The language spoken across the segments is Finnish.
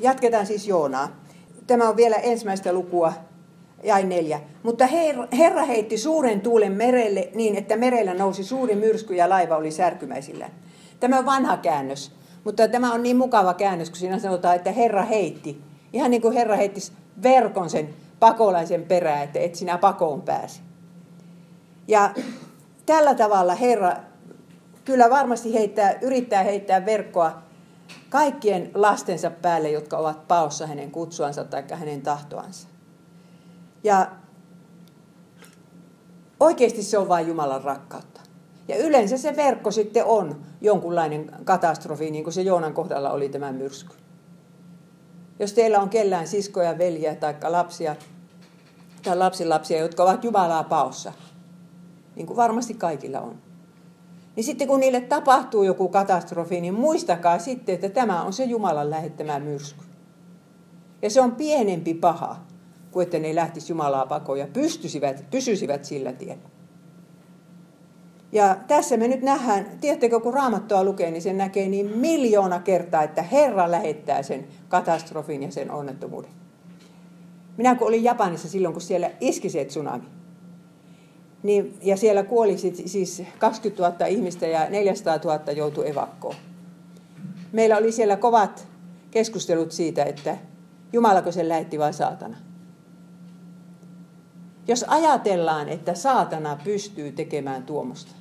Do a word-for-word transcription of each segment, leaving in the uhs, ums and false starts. Jatketaan siis Joonaa. Tämä on vielä ensimmäistä lukua, jae neljä. Mutta Herra heitti suuren tuulen merelle niin, että merellä nousi suuri myrsky ja laiva oli särkymäisillään. Tämä on vanha käännös, mutta tämä on niin mukava käännös, kun siinä sanotaan, että Herra heitti. Ihan niin kuin Herra heittisi verkon sen pakolaisen perään, että et sinä pakoon pääsi. Ja tällä tavalla Herra kyllä varmasti heittää, yrittää heittää verkkoa kaikkien lastensa päälle, jotka ovat paossa hänen kutsuansa tai hänen tahtoansa. Ja oikeasti se on vain Jumalan rakkautta. Ja yleensä se verkko sitten on jonkunlainen katastrofi, niin kuin se Joonan kohdalla oli tämä myrsky. Jos teillä on kellään siskoja, veljiä tai lapsia tai lapsenlapsia, jotka ovat Jumalaa paossa, niin kuin varmasti kaikilla on. Niin sitten kun niille tapahtuu joku katastrofi, niin muistakaa sitten, että tämä on se Jumalan lähettämä myrsky. Ja se on pienempi paha, kuin että ne lähtisivät Jumalaa pakoon ja pystyisivät, pysyisivät sillä tiellä. Ja tässä me nyt nähdään, tiedättekö, kun Raamattua lukee, niin sen näkee niin miljoona kertaa, että Herra lähettää sen katastrofin ja sen onnettomuuden. Minä kun olin Japanissa silloin, kun siellä iski se tsunami, niin, ja siellä kuoli siis kaksikymmentätuhatta ihmistä ja neljäsataatuhatta joutui evakkoon. Meillä oli siellä kovat keskustelut siitä, että Jumalako sen lähetti vai saatana. Jos ajatellaan, että saatana pystyy tekemään tuomosta.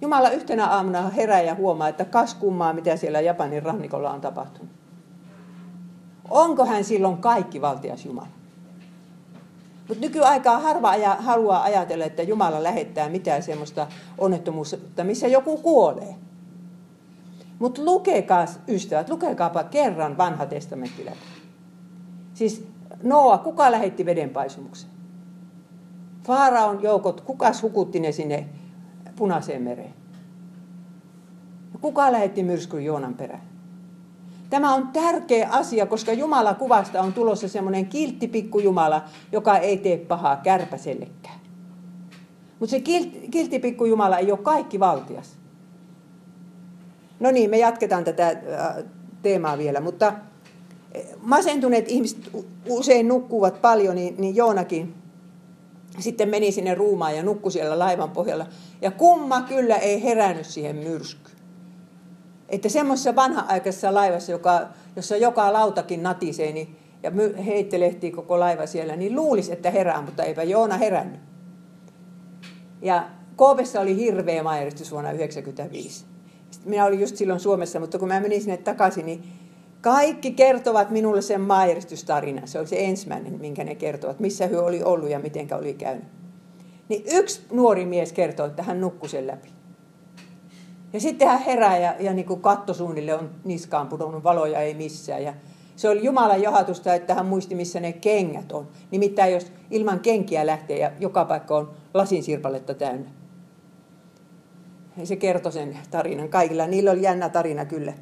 Jumala yhtenä aamuna herää ja huomaa, että kas kummaa, mitä siellä Japanin rannikolla on tapahtunut. Onko hän silloin kaikki valtias Jumala? Mutta nykyaikaa harva aja, haluaa ajatella, että Jumala lähettää mitään semmoista onnettomuutta, missä joku kuolee. Mutta lukekaa, ystävät, lukekaapa kerran vanha testamentti läpi. Siis Noa, kuka lähetti vedenpaisumuksen? Faaraon joukot, kukas hukutti ne sinne Punaiseen mereen? Kuka lähetti myrskyn Joonan perään? Tämä on tärkeä asia, koska Jumala kuvasta on tulossa semmoinen kiltti pikkujumala, joka ei tee pahaa kärpäsellekään. Mutta se kiltti pikkujumala ei ole kaikki valtias. No niin, me jatketaan tätä teemaa vielä, mutta masentuneet ihmiset usein nukkuvat paljon, niin Joonakin sitten meni sinne ruumaan ja nukkui siellä laivan pohjalla. Ja kumma kyllä ei herännyt siihen myrskyyn. Että semmoisessa vanha-aikaisessa laivassa, joka, jossa joka lautakin natisee niin, ja heittelehtii koko laiva siellä, niin luulisi, että herää, mutta eipä Joona herännyt. Ja Koopessa oli hirveä maanjäristys vuonna yhdeksänkymmentäviisi. Sitten minä olin just silloin Suomessa, mutta kun mä menin sinne takaisin, niin kaikki kertovat minulle sen maanjäristystarinan. Se oli se ensimmäinen, minkä ne kertovat, missä he oli ollut ja mitenkä oli käynyt. Niin yksi nuori mies kertoi, että hän nukkui sen läpi. Ja sitten hän herää ja, ja niin kuin katto suunnilleen on niskaan pudonnut, valoja ei missään. Ja se oli Jumalan johatusta, että hän muisti, missä ne kengät on. Nimittäin jos ilman kenkiä lähtee ja joka paikka on lasinsirpaletta täynnä. Ja se kertoi sen tarinan kaikilla. Niillä oli jännä tarina kyllä.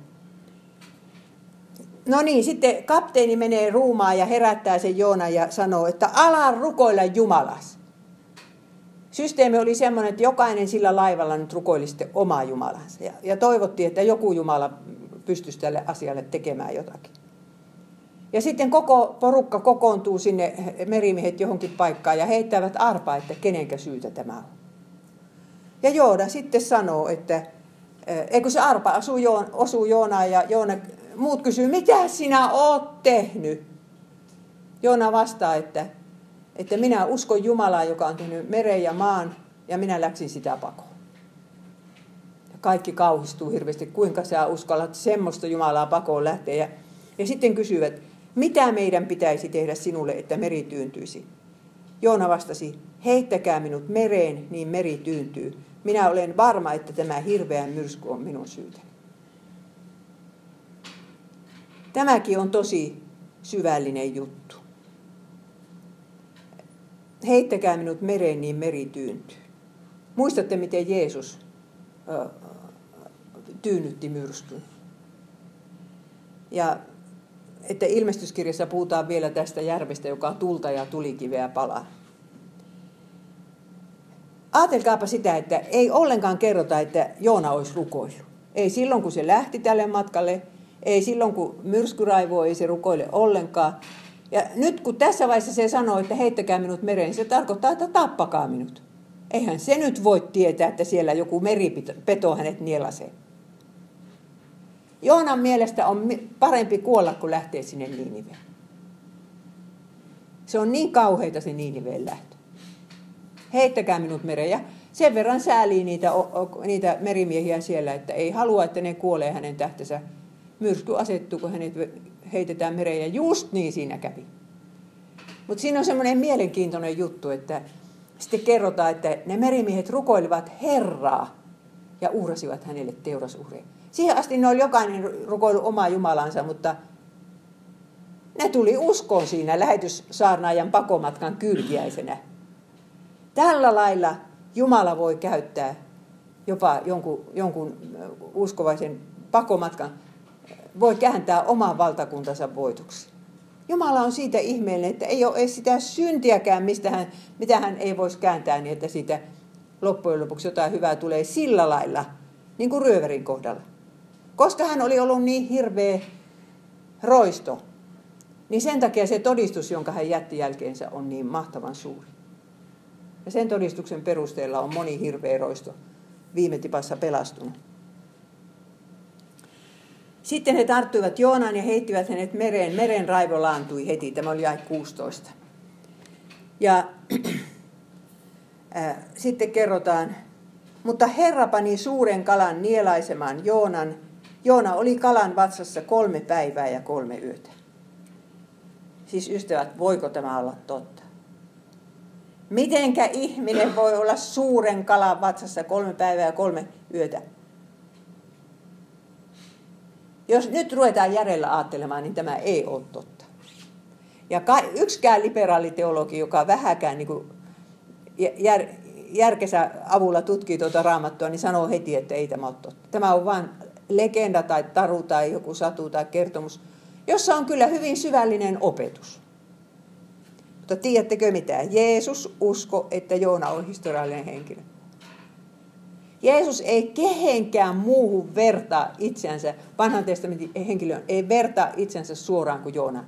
No niin, sitten kapteeni menee ruumaan ja herättää sen Joonan ja sanoo, että ala rukoilla Jumalas. Systeemi oli semmoinen, että jokainen sillä laivalla nyt rukoili sitten omaa Jumalansa. Ja, ja toivottiin, että joku Jumala pystyisi tälle asialle tekemään jotakin. Ja sitten koko porukka kokoontuu sinne, merimiehet johonkin paikkaan ja heittävät arpaa, että kenenkä syytä tämä on. Ja Joona sitten sanoo, että eikö se arpa asuu Joon, osuu Joonaan ja Joona, muut kysyy, mitä sinä oot tehnyt? Joona vastaa, että Että minä uskon Jumalaa, joka on tehnyt meren ja maan, ja minä läksin sitä pakoon. Ja kaikki kauhistuu hirveästi, kuinka sä uskallat semmoista Jumalaa pakoon lähteä. Ja, ja sitten kysyvät, mitä meidän pitäisi tehdä sinulle, että meri tyyntyisi? Joona vastasi, heittäkää minut mereen, niin meri tyyntyy. Minä olen varma, että tämä hirveä myrsky on minun syytäni. Tämäkin on tosi syvällinen juttu. Heittäkää minut mereen, niin meri tyyntyy. Muistatte, miten Jeesus ö, tyynnytti myrskyn. Ja että ilmestyskirjassa puhutaan vielä tästä järvestä, joka on tulta ja tulikiveä palaa. Aatelkaapa sitä, että ei ollenkaan kerrota, että Joona olisi rukoillut. Ei silloin, kun se lähti tälle matkalle, Ei silloin, kun myrsky raivoi, ei se rukoile ollenkaan. Ja nyt kun tässä vaiheessa se sanoo, että heittäkää minut mereen, niin se tarkoittaa, että tappakaa minut. Eihän se nyt voi tietää, että siellä joku meripeto hänet nielasee. Joonan mielestä on parempi kuolla, kuin lähtee sinne Niiniveen. Se on niin kauheita se Niiniveen lähtö. Heittäkää minut mereen. Ja sen verran säälii niitä, niitä merimiehiä siellä, että ei halua, että ne kuolee hänen tähtensä. Myrsky asettuu, kun hänet heitetään mereen, ja just niin siinä kävi. Mutta siinä on semmoinen mielenkiintoinen juttu, että sitten kerrotaan, että ne merimiehet rukoilivat Herraa ja uhrasivat hänelle teurasuhreen. Siihen asti ne oli jokainen rukoillut omaa Jumalansa, mutta ne tuli uskoon siinä lähetyssaarnaajan pakomatkan kylkiäisenä. Tällä lailla Jumala voi käyttää jopa jonkun, jonkun uskovaisen pakomatkan. Voi kääntää oman valtakuntansa voitoksi. Jumala on siitä ihmeellinen, että ei ole edes sitä syntiäkään, mistä hän, mitä hän ei voisi kääntää, niin että siitä loppujen lopuksi jotain hyvää tulee sillä lailla, niin kuin ryövärin kohdalla. Koska hän oli ollut niin hirveä roisto, niin sen takia se todistus, jonka hän jätti jälkeensä, on niin mahtavan suuri. Ja sen todistuksen perusteella on moni hirveä roisto viime tipassa pelastunut. Sitten he tarttuivat Joonaan ja heittivät hänet mereen. Meren raivo laantui heti. Tämä oli jae kuusitoista. Ja äh, sitten kerrotaan, mutta Herra pani suuren kalan nielaisemaan Joonan. Joona oli kalan vatsassa kolme päivää ja kolme yötä. Siis ystävät, voiko tämä olla totta? Mitenkä ihminen voi olla suuren kalan vatsassa kolme päivää ja kolme yötä? Jos nyt ruvetaan järjellä ajattelemaan, niin tämä ei ole totta. Ja yksikään liberaaliteologi, joka vähäkään niin kuin jär, järkensä avulla tutkii tuota Raamattua, niin sanoo heti, että ei tämä ole totta. Tämä on vain legenda tai taru tai joku satu tai kertomus, jossa on kyllä hyvin syvällinen opetus. Mutta tiedättekö mitä? Jeesus uskoi, että Joona on historiallinen henkilö. Jeesus ei kehenkään muuhun vertaa itseänsä, vanhan testamentin henkilöön, ei vertaa itsensä suoraan kuin Joona.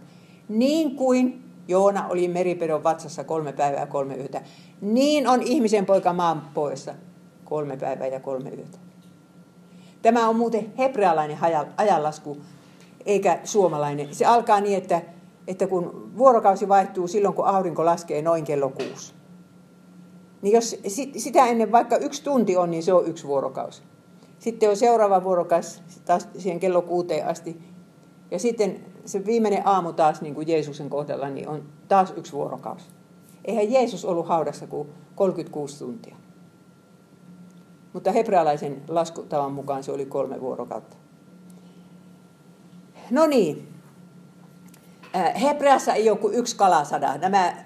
Niin kuin Joona oli meripedon vatsassa kolme päivää ja kolme yötä, niin on ihmisen poika maan poissa kolme päivää ja kolme yötä. Tämä on muuten hebrealainen ajanlasku, eikä suomalainen. Se alkaa niin, että, että kun vuorokausi vaihtuu silloin, kun aurinko laskee noin kello kuusi. Niin jos sitä ennen vaikka yksi tunti on, niin se on yksi vuorokausi. Sitten on seuraava vuorokausi taas siihen kello kuuteen asti. Ja sitten se viimeinen aamu taas, niin kuin Jeesuksen kohdalla, niin on taas yksi vuorokausi. Eihän Jeesus ollut haudassa kuin kolmekymmentäkuusi tuntia. Mutta hebrealaisen laskutavan mukaan se oli kolme vuorokautta. No niin. Hebreassa ei ole kuin yksi kalasada. Nämä...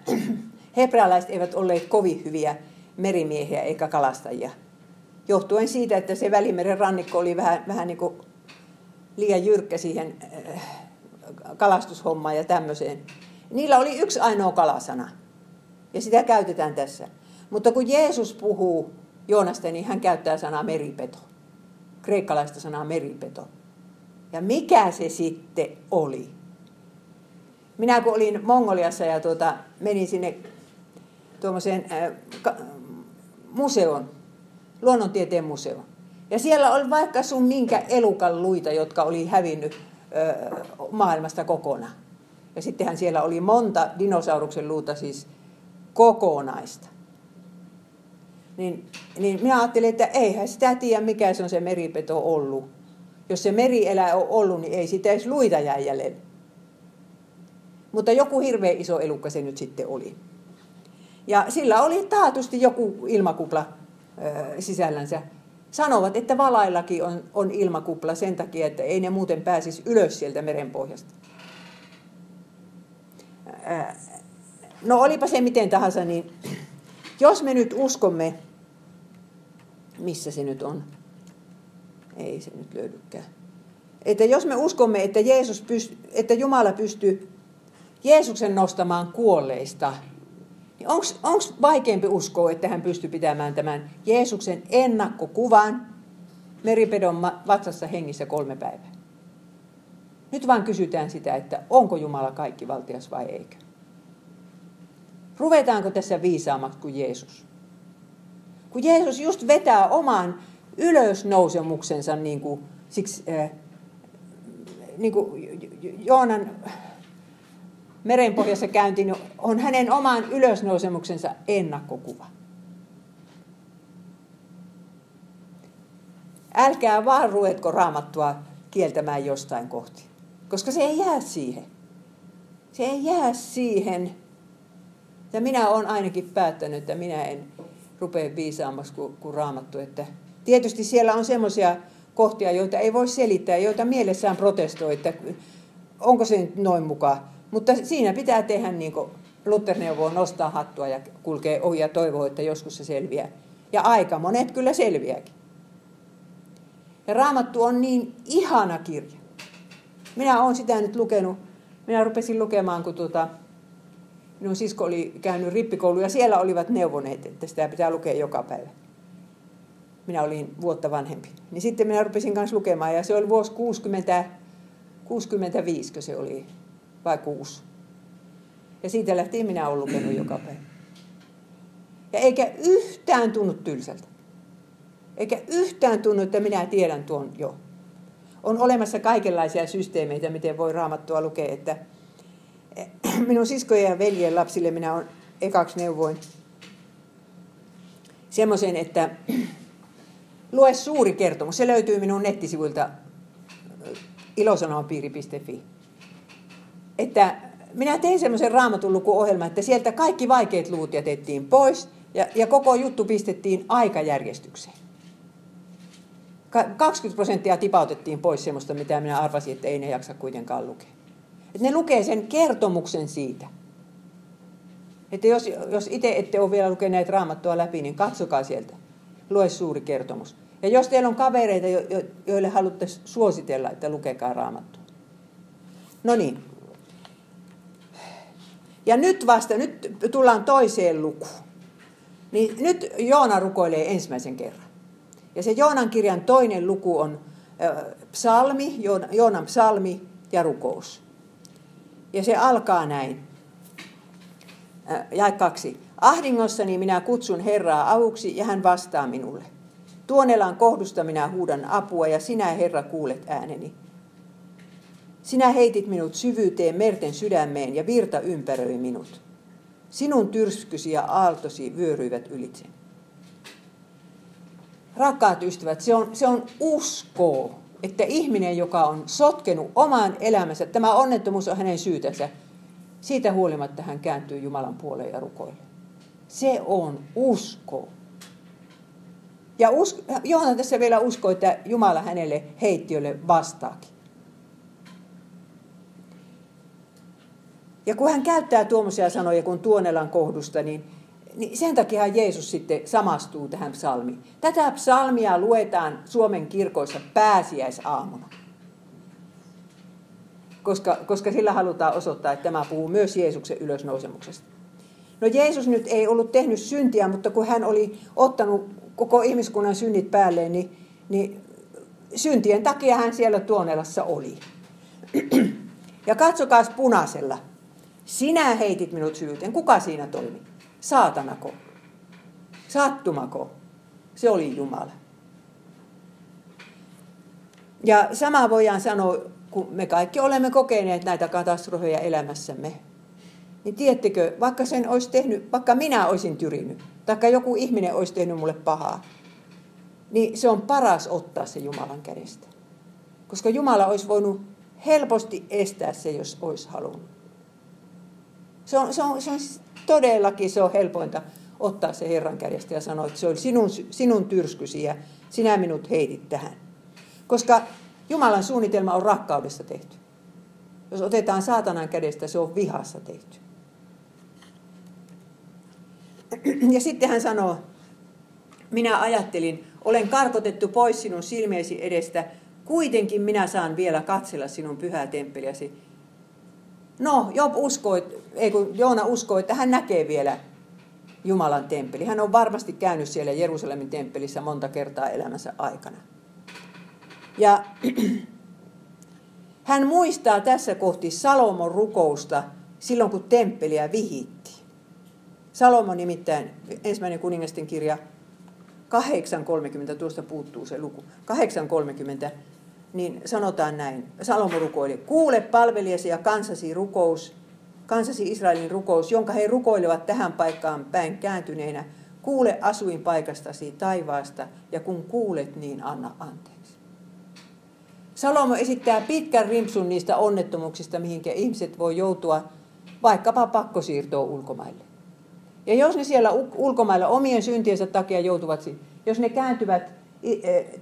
Hebrealaiset eivät olleet kovin hyviä merimiehiä eikä kalastajia, johtuen siitä, että se Välimeren rannikko oli vähän, vähän niin kuin liian jyrkkä siihen kalastushommaan ja tämmöiseen. Niillä oli yksi ainoa kalasana, ja sitä käytetään tässä. Mutta kun Jeesus puhuu Joonasta, niin hän käyttää sanaa meripeto, kreikkalaista sanaa meripeto. Ja mikä se sitten oli? Minä kun olin Mongoliassa ja tuota, menin sinne tuommoiseen äh, ka- museoon, luonnontieteen museoon. Ja siellä oli vaikka sun minkä elukan luita, jotka oli hävinnyt äh, maailmasta kokonaan. Ja sittenhän siellä oli monta dinosauruksen luuta, siis kokonaista. Niin, niin minä ajattelin, että eihän sitä tiedä, mikä se on se meripeto ollut. Jos se merieläin on ollut, niin ei sitä edes luita jää jäljellä. Mutta joku hirveän iso elukka se nyt sitten oli. Ja sillä oli taatusti joku ilmakupla ö, sisällänsä. Sanovat, että valaillakin on, on ilmakupla sen takia, että ei ne muuten pääsisi ylös sieltä merenpohjasta. No olipa se miten tahansa, niin jos me nyt uskomme, missä se nyt on, ei se nyt löydykään. Että jos me uskomme, että, Jeesus pyst- että Jumala pystyy Jeesuksen nostamaan kuolleista, niin onko vaikeampi uskoa, että hän pystyy pitämään tämän Jeesuksen ennakkokuvan meripedon vatsassa hengissä kolme päivää? Nyt vaan kysytään sitä, että onko Jumala kaikkivaltias vai eikö. Ruvetaanko tässä viisaammaksi kuin Jeesus? Kun Jeesus just vetää oman ylösnousemuksensa niin kuin, siksi, äh, niin kuin Joonan merenpohjassa käynti on hänen oman ylösnousemuksensa ennakkokuva. Älkää vaan ruvetko Raamattua kieltämään jostain kohti, koska se ei jää siihen. Se ei jää siihen. Ja minä olen ainakin päättänyt, että minä en rupea viisaammaksi kuin, kuin Raamattu. Että tietysti siellä on semmoisia kohtia, joita ei voi selittää, joita mielessään protestoi, että onko se nyt noin mukaan. Mutta siinä pitää tehdä niin kuin Luther neuvoo, nostaa hattua ja kulkee ohi ja toivoo, että joskus se selviää. Ja aika monet kyllä selviääkin. Ja Raamattu on niin ihana kirja. Minä olen sitä nyt lukenut. Minä rupesin lukemaan, kun tuota, minun sisko oli käynyt rippikouluun ja siellä olivat neuvoneet, että sitä pitää lukea joka päivä. Minä olin vuotta vanhempi. Niin sitten minä rupesin kanssa lukemaan ja se oli vuosi kuusikymmentä, kuusikymmentäviisi, kun se oli, vai kuusi. Ja siitä lähtien minä olen lukenut joka päivä. Ja eikä yhtään tunnu tylsältä. Eikä yhtään tunnu, että minä tiedän tuon jo. On olemassa kaikenlaisia systeemeitä, miten voi Raamattua lukea. Että minun siskojen ja veljen lapsille minä olen ekaksi neuvoin semmoisen, että lue suuri kertomus. Se löytyy minun nettisivuilta ilosanopiiri piste fi. Että minä tein semmoisen Raamatun lukuohjelman, että sieltä kaikki vaikeat luvut jätettiin pois ja, ja koko juttu pistettiin aikajärjestykseen. kaksikymmentä prosenttia tipautettiin pois semmoista, mitä minä arvasin, että ei ne jaksa kuitenkaan lukea. Et ne lukee sen kertomuksen siitä. Että jos, jos itse ette ole vielä lukeneet Raamattua läpi, niin katsokaa sieltä. Lue suuri kertomus. Ja jos teillä on kavereita, joille haluatte suositella, että lukekaa Raamattua. No niin. Ja nyt vasta, nyt tullaan toiseen lukuun. Niin nyt Joona rukoilee ensimmäisen kerran. Ja se Joonan kirjan toinen luku on psalmi, Joonan psalmi ja rukous. Ja se alkaa näin. Jae kaksi. Ahdingossani minä kutsun Herraa avuksi ja hän vastaa minulle. Tuonelan kohdusta minä huudan apua ja sinä, Herra, kuulet ääneni. Sinä heitit minut syvyyteen merten sydämeen ja virta ympäröi minut. Sinun tyrskysi ja aaltosi vyöryivät ylitse. Rakkaat ystävät, se on, se on uskoa, että ihminen, joka on sotkenut oman elämänsä, tämä onnettomuus on hänen syytänsä, siitä huolimatta hän kääntyy Jumalan puoleen ja rukoilee. Se on uskoa. Ja usko, Joona tässä vielä uskoo, että Jumala hänelle heittiölle vastaakin. Ja kun hän käyttää tuommoisia sanoja kuin Tuonelan kohdusta, niin Niin sen takia Jeesus sitten samastuu tähän psalmiin. Tätä psalmia luetaan Suomen kirkoissa pääsiäisaamuna. Koska, koska sillä halutaan osoittaa, että tämä puhuu myös Jeesuksen ylösnousemuksesta. No Jeesus nyt ei ollut tehnyt syntiä, mutta kun hän oli ottanut koko ihmiskunnan synnit päälleen, niin, niin syntien takia hän siellä Tuonelassa oli. Ja katsokaas punaisella. Sinä heitit minut syyteen. Kuka siinä toimi? Saatanako? Sattumako? Se oli Jumala. Ja sama voidaan sanoa, kun me kaikki olemme kokeneet näitä katastrofeja elämässämme. Niin tiedättekö, vaikka sen olisi tehnyt, vaikka minä olisin tyrinyt, taikka joku ihminen olisi tehnyt mulle pahaa, niin se on paras ottaa se Jumalan kädestä. Koska Jumala olisi voinut helposti estää se, jos olisi halunnut. Se on... Se on, se on Todellakin se on helpointa ottaa se Herran kädestä ja sanoa, että se oli sinun, sinun tyrskysi ja sinä minut heitit tähän. Koska Jumalan suunnitelma on rakkaudesta tehty. Jos otetaan saatanan kädestä, se on vihassa tehty. Ja sitten hän sanoo, minä ajattelin, olen karkotettu pois sinun silmiesi edestä, kuitenkin minä saan vielä katsella sinun pyhää temppeliäsi. No, Job uskoi, ei kun Joona uskoi, että hän näkee vielä Jumalan temppeli. Hän on varmasti käynyt siellä Jerusalemin temppelissä monta kertaa elämänsä aikana. Ja Hän muistaa tässä kohti Salomon rukousta silloin, kun temppeliä vihittiin. Salomo nimittäin, ensimmäinen kuningasten kirja, kahdeksan kolmekymmentä, tuosta puuttuu se luku, kahdeksan kolmekymmentä, niin sanotaan näin. Salomo rukoili, kuule palvelijasi ja kansasi rukous, kansasi Israelin rukous, jonka he rukoilevat tähän paikkaan päin kääntyneinä. Kuule asuinpaikastasi taivaasta ja kun kuulet, niin anna anteeksi. Salomo esittää pitkän rimpsun niistä onnettomuuksista, mihinkä ihmiset voi joutua vaikkapa pakkosiirtoon ulkomaille. Ja jos ne siellä ulkomailla omien syntiensä takia joutuvat, jos ne kääntyvät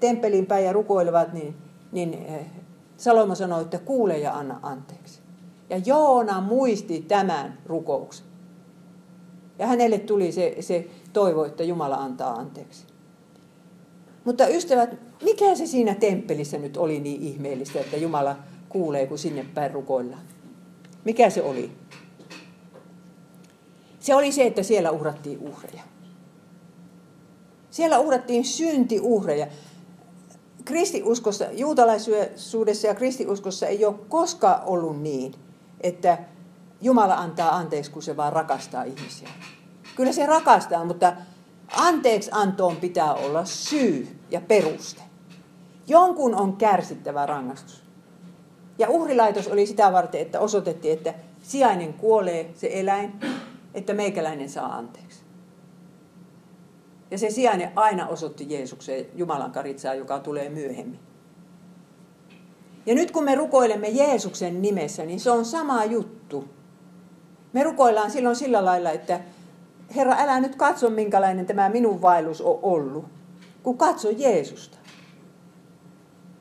temppelin päin ja rukoilevat, niin, niin Salomo sanoi, että kuule ja anna anteeksi. Ja Joona muisti tämän rukouksen. Ja hänelle tuli se, se toivo, että Jumala antaa anteeksi. Mutta ystävät, mikä se siinä temppelissä nyt oli niin ihmeellistä, että Jumala kuulee, kun sinne päin rukoillaan? Mikä se oli? Se oli se, että siellä uhrattiin uhreja. Siellä uhrattiin syntiuhreja. Kristiuskossa, juutalaisuudessa ja kristiuskossa ei ole koskaan ollut niin, että Jumala antaa anteeksi, kun se vaan rakastaa ihmisiä. Kyllä se rakastaa, mutta anteeksi antoon pitää olla syy ja peruste. Jonkun on kärsittävä rangaistus. Ja uhrilaitos oli sitä varten, että osoitettiin, että sijainen kuolee, se eläin, että meikäläinen saa anteeksi. Ja se sijainen aina osoitti Jeesukseen, Jumalan karitsaa, joka tulee myöhemmin. Ja nyt kun me rukoilemme Jeesuksen nimessä, niin se on sama juttu. Me rukoillaan silloin sillä lailla, että Herra, älä nyt katso, minkälainen tämä minun vaellus on ollut, kun katso Jeesusta.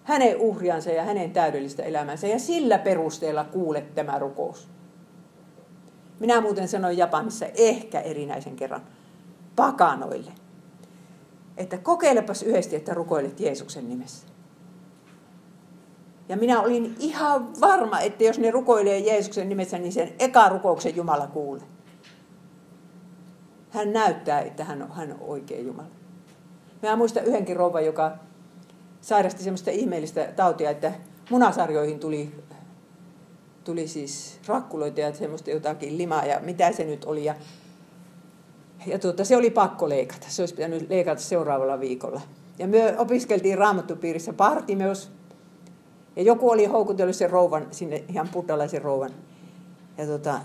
Hänen uhriansa ja hänen täydellistä elämänsä ja sillä perusteella kuule tämä rukous. Minä muuten sanoin Japanissa ehkä erinäisen kerran pakanoille, että kokeilepas yhdesti, että rukoilet Jeesuksen nimessä. Ja minä olin ihan varma, että jos ne rukoilee Jeesuksen nimessä, niin sen eka rukouksen Jumala kuulee. Hän näyttää, että hän on, hän on oikea Jumala. Mä muistan yhdenkin rouvan, joka sairasti semmoista ihmeellistä tautia, että munasarjoihin tuli, tuli siis rakkuloita ja semmoista jotakin limaa ja mitä se nyt oli. Ja, ja tuota, se oli pakko leikata. Se olisi pitänyt leikata seuraavalla viikolla. Ja me opiskeltiin Raamattupiirissä Partimeus. Ja joku oli houkutellut sen rouvan, sinne ihan buddhalaisen rouvan. Ja tuota...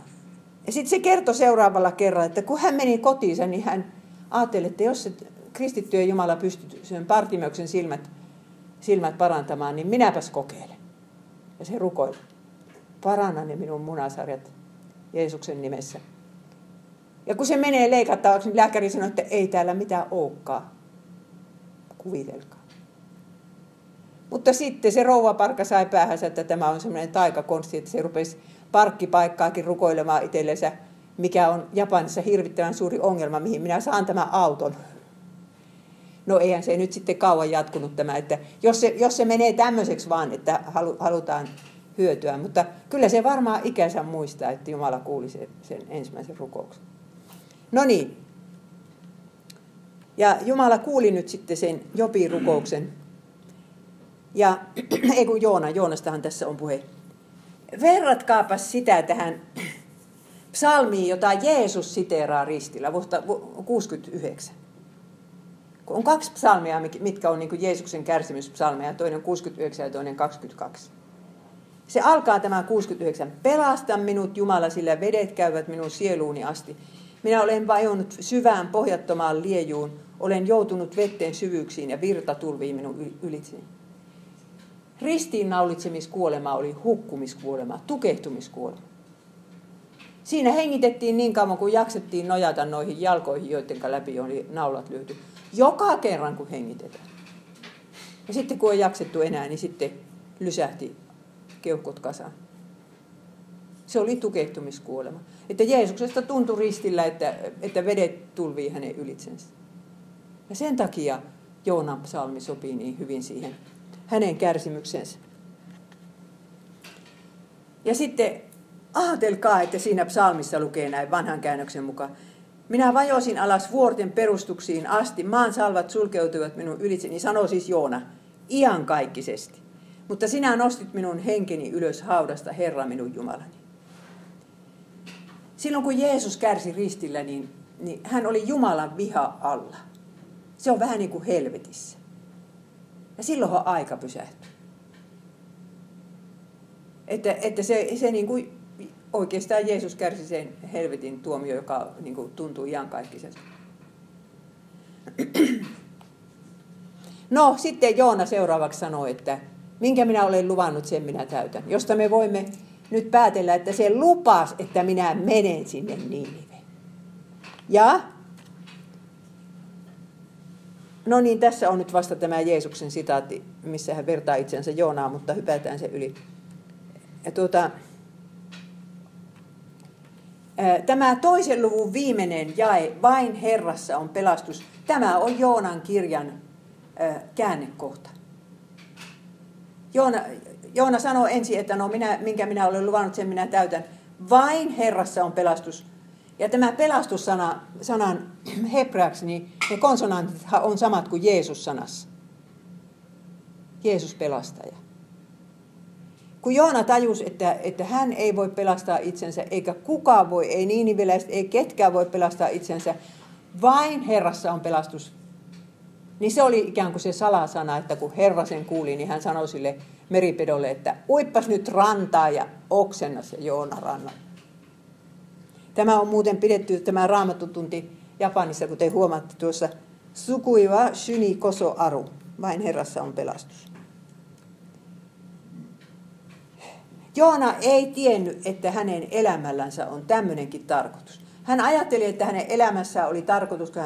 Ja sitten se kertoi seuraavalla kerralla, että kun hän meni kotiinsa, niin hän ajatteli, että jos se kristittyjen Jumala pystyy sen Partimeuksen silmät, silmät parantamaan, niin minäpäs kokeilen. Ja se rukoili, paranna ne minun munasarjat Jeesuksen nimessä. Ja kun se menee leikattavaksi, niin lääkäri sanoi, että ei täällä mitään olekaan. Kuvitelkaa. Mutta sitten se rouvaparkka sai päähänsä, että tämä on semmoinen taikakonsti, että se rupesi parkkipaikkaakin rukoilemaan itsellensä, mikä on Japanissa hirvittävän suuri ongelma, mihin minä saan tämän auton. No eihän se nyt sitten kauan jatkunut tämä, että jos se, jos se menee tämmöiseksi vaan, että halu, halutaan hyötyä. Mutta kyllä se varmaan ikänsä muistaa, että Jumala kuuli sen, sen ensimmäisen rukouksen. No niin. Ja Jumala kuuli nyt sitten sen Jobin rukouksen. Ja ei kun Joona, Joonastahan tässä on puhe. Verratkaapas sitä tähän psalmiin, jota Jeesus siteeraa ristillä vuotta kuusikymmentäyhdeksän. On kaksi psalmia, mitkä on niin kuin Jeesuksen kärsimyspsalmeja, toinen kuusikymmentäyhdeksän ja toinen kaksikymmentäkaksi. Se alkaa tämä kuusikymmentäyhdeksän. Pelasta minut Jumala, sillä vedet käyvät minun sieluuni asti. Minä olen vajonnut syvään pohjattomaan liejuun. Olen joutunut vetteen syvyyksiin ja virta tulvii minun ylitseni. Ristiinnaulitsemiskuolema oli hukkumiskuolema, tukehtumiskuolema. Siinä hengitettiin niin kauan, kun jaksettiin nojata noihin jalkoihin, joiden läpi oli naulat lyöty. Joka kerran, kun hengitetään. Ja sitten, kun ei jaksettu enää, niin sitten lysähti keuhkot kasaan. Se oli tukehtumiskuolema. Että Jeesuksesta tuntui ristillä, että, että vedet tulvii hänen ylitsensä. Ja sen takia Joonan psalmi sopii niin hyvin siihen hänen kärsimyksensä. Ja sitten ajatelkaa, että siinä psalmissa lukee näin vanhan käännöksen mukaan. Minä vajosin alas vuorten perustuksiin asti, maan salvat sulkeutuivat minun ylitseni, sanoo siis Joona, iankaikkisesti. mutta sinä nostit minun henkeni ylös haudasta, Herra minun Jumalani. Silloin kun Jeesus kärsi ristillä, niin, niin hän oli Jumalan viha alla. Se on vähän niin kuin helvetissä. Ja silloinhan aika pysähtyi. Että, että se, se niin kuin oikeastaan Jeesus kärsi sen helvetin tuomio, joka niin kuin tuntuu iankaikkisesti. No, sitten Joona seuraavaksi sanoi, että minkä minä olen luvannut, sen minä täytän. Josta me voimme nyt päätellä, että se lupasi, että minä menen sinne Niiniveen. Ja, no niin, tässä on nyt vasta tämä Jeesuksen sitaatti, missä hän vertaa itsensä Joonaan, mutta hypätään se yli. Ja tuota, tämä toisen luvun viimeinen jae, vain Herrassa on pelastus. Tämä on Joonan kirjan käännekohta. Joona, Joona sanoo ensin, että no minä, minkä minä olen luvannut, sen minä täytän. Vain Herrassa on pelastus. Ja tämä pelastussana, sanan hebreaksi, niin ne konsonantit on samat kuin Jeesus-sanassa. Jeesus pelastaja. Kun Joona tajusi, että, että hän ei voi pelastaa itsensä, eikä kukaan voi, ei niiniveläiset, ei ketkään voi pelastaa itsensä, vain Herrassa on pelastus. Niin se oli ikään kuin se salasana, että kun Herra sen kuuli, niin hän sanoi sille meripedolle, että uippas nyt rantaa ja oksenna se Joona rannan. Tämä on muuten pidetty tämä raamattutunti Japanissa, kuten huomaatte tuossa, Tsukui wa shyni koso aru, vain Herrassa on pelastus. Joona ei tiennyt, että hänen elämällänsä on tämmöinenkin tarkoitus. Hän ajatteli, että hänen elämässään oli tarkoitus, kun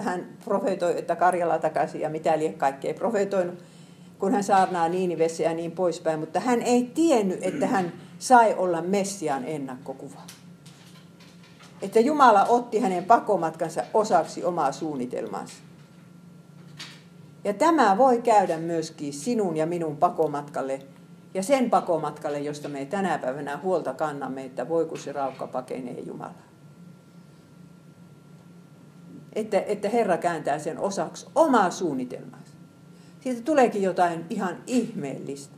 hän profeetoi, että Karjala takaisin ja mitä liian kaikkea ei profeetoinut, kun hän saarnaa Niinivessä ja niin poispäin. Mutta hän ei tiennyt, että hän sai olla Messiaan ennakkokuva. Että Jumala otti hänen pakomatkansa osaksi omaa suunnitelmaansa. Ja tämä voi käydä myöskin sinun ja minun pakomatkalle ja sen pakomatkalle, josta me tänä päivänä huolta kannamme, että voi kun se raukka pakenee Jumalaa. Että, että Herra kääntää sen osaksi omaa suunnitelmaansa. Siitä tuleekin jotain ihan ihmeellistä.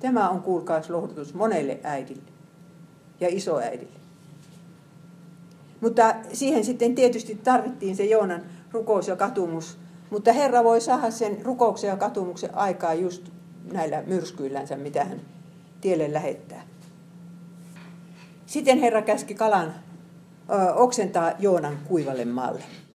Tämä on kuulkaas lohdutus monelle äidille ja isoäidille. Mutta siihen sitten tietysti tarvittiin se Joonan rukous ja katumus. Mutta Herra voi saada sen rukouksen ja katumuksen aikaa just näillä myrskyillänsä, mitä hän tielle lähettää. Sitten Herra käski kalan oksentaa Joonan kuivalle maalle.